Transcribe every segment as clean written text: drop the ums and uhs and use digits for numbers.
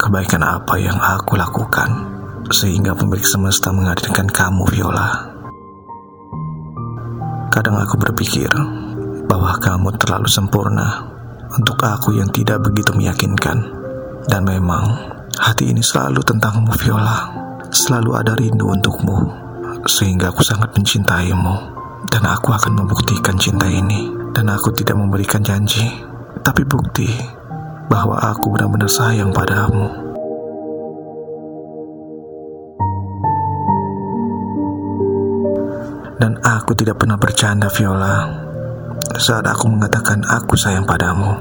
Kebaikan apa yang aku lakukan sehingga pemilik semesta menghadirkan kamu, Viola? Kadang aku berpikir bahwa kamu terlalu sempurna untuk aku yang tidak begitu meyakinkan. Dan memang hati ini selalu tentangmu, Viola. Selalu ada rindu untukmu, sehingga aku sangat mencintaimu. Dan aku akan membuktikan cinta ini. Dan aku tidak memberikan janji, tapi bukti bahwa aku benar-benar sayang padamu. Dan aku tidak pernah bercanda, Viola. Saat aku mengatakan aku sayang padamu,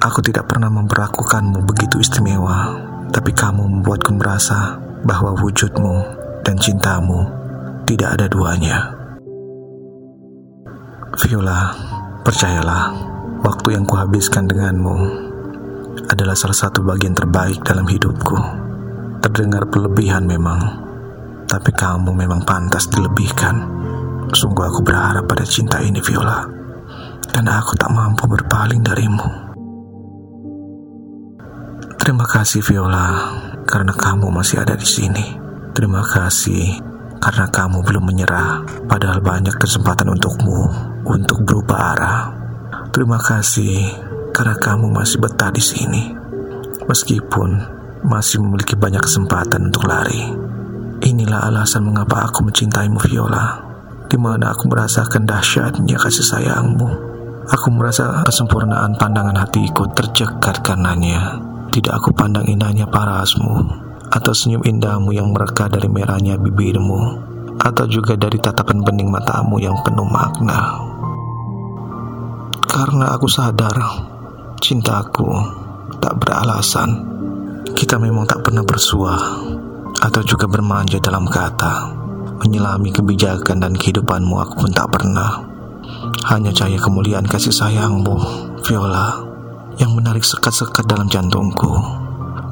aku tidak pernah memperlakukanmu begitu istimewa. Tapi kamu membuatku merasa bahwa wujudmu dan cintamu tidak ada duanya. Viola, percayalah, waktu yang kuhabiskan denganmu adalah salah satu bagian terbaik dalam hidupku. Terdengar berlebihan memang, tapi kamu memang pantas dilebihkan. Sungguh aku berharap pada cinta ini, Viola. Dan aku tak mampu berpaling darimu. Terima kasih, Viola, karena kamu masih ada di sini. Terima kasih karena kamu belum menyerah, padahal banyak kesempatan untukmu untuk berubah arah. Terima kasih karena kamu masih betah di sini, meskipun masih memiliki banyak kesempatan untuk lari. Inilah alasan mengapa aku mencintaimu, Viola. Di mana aku merasakan dahsyatnya kasih sayangmu. Aku merasa kesempurnaan pandangan hatiku tercekat karenanya. Tidak aku pandang indahnya parasmu, atau senyum indahmu yang mereka dari merahnya bibirmu, atau juga dari tatapan bening matamu yang penuh makna. Karena aku sadar cintaku tak beralasan. Kita memang tak pernah bersuah, atau juga bermanja dalam kata. Menyelami kebijakan dan kehidupanmu aku pun tak pernah. Hanya cahaya kemuliaan kasih sayangmu, Viola, yang menarik sekat-sekat dalam jantungku,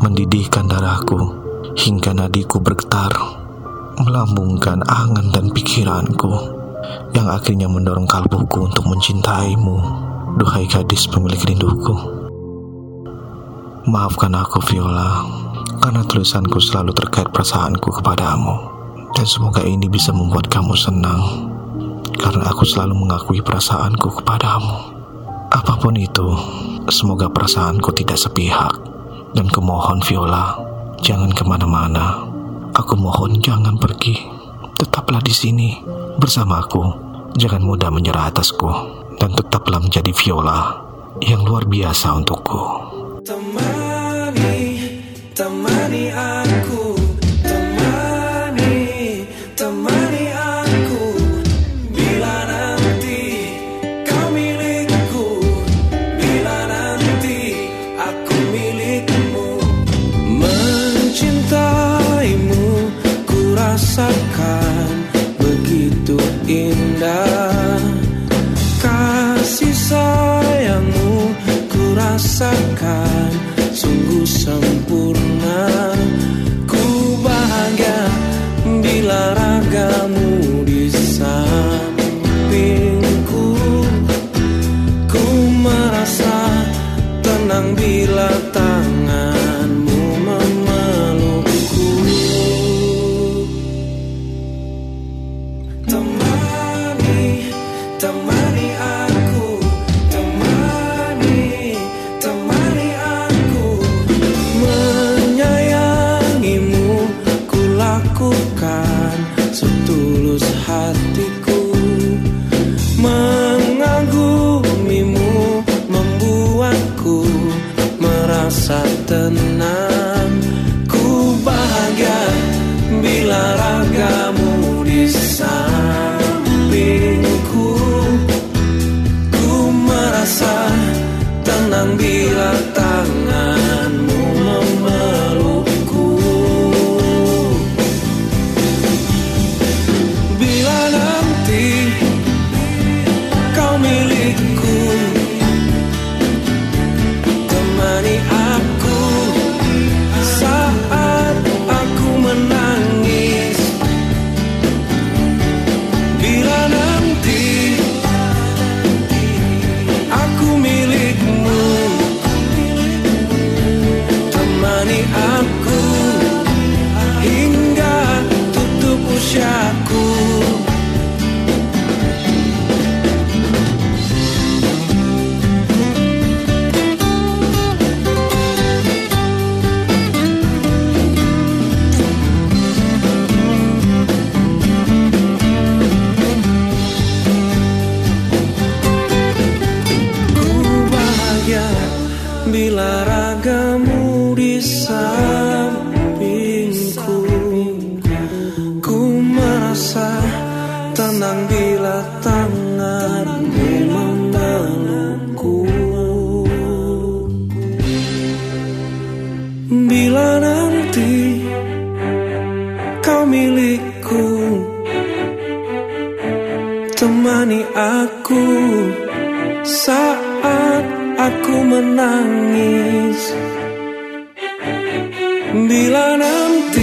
mendidihkan darahku hingga nadiku bergetar, melambungkan angan dan pikiranku, yang akhirnya mendorong kalbuku untuk mencintaimu. Duhai gadis pemilik rinduku, maafkan aku, Viola, karena tulisanku selalu terkait perasaanku kepadamu. Dan semoga ini bisa membuat kamu senang, karena aku selalu mengakui perasaanku kepadamu. Apapun itu, semoga perasaanku tidak sepihak. Dan kumohon, Viola, jangan kemana-mana. Aku mohon jangan pergi. Tetaplah di sini bersamaku. Jangan mudah menyerah atasku. Dan tetaplah menjadi Viola yang luar biasa untukku. Temani aku. Begitu indah kasih sayangmu, ku rasakan sungguh sempurna. Ku bahagia bila ragamu di sampingku. Ku merasa tenang bila tangan. Setulus hatiku mengagumimu, membuatku merasa tenang. Ku bahagia bila ragamu di sampingku. Ku merasa tenang bila tanganmu nanti kau milikku, temani aku saat aku menangis. Bila nanti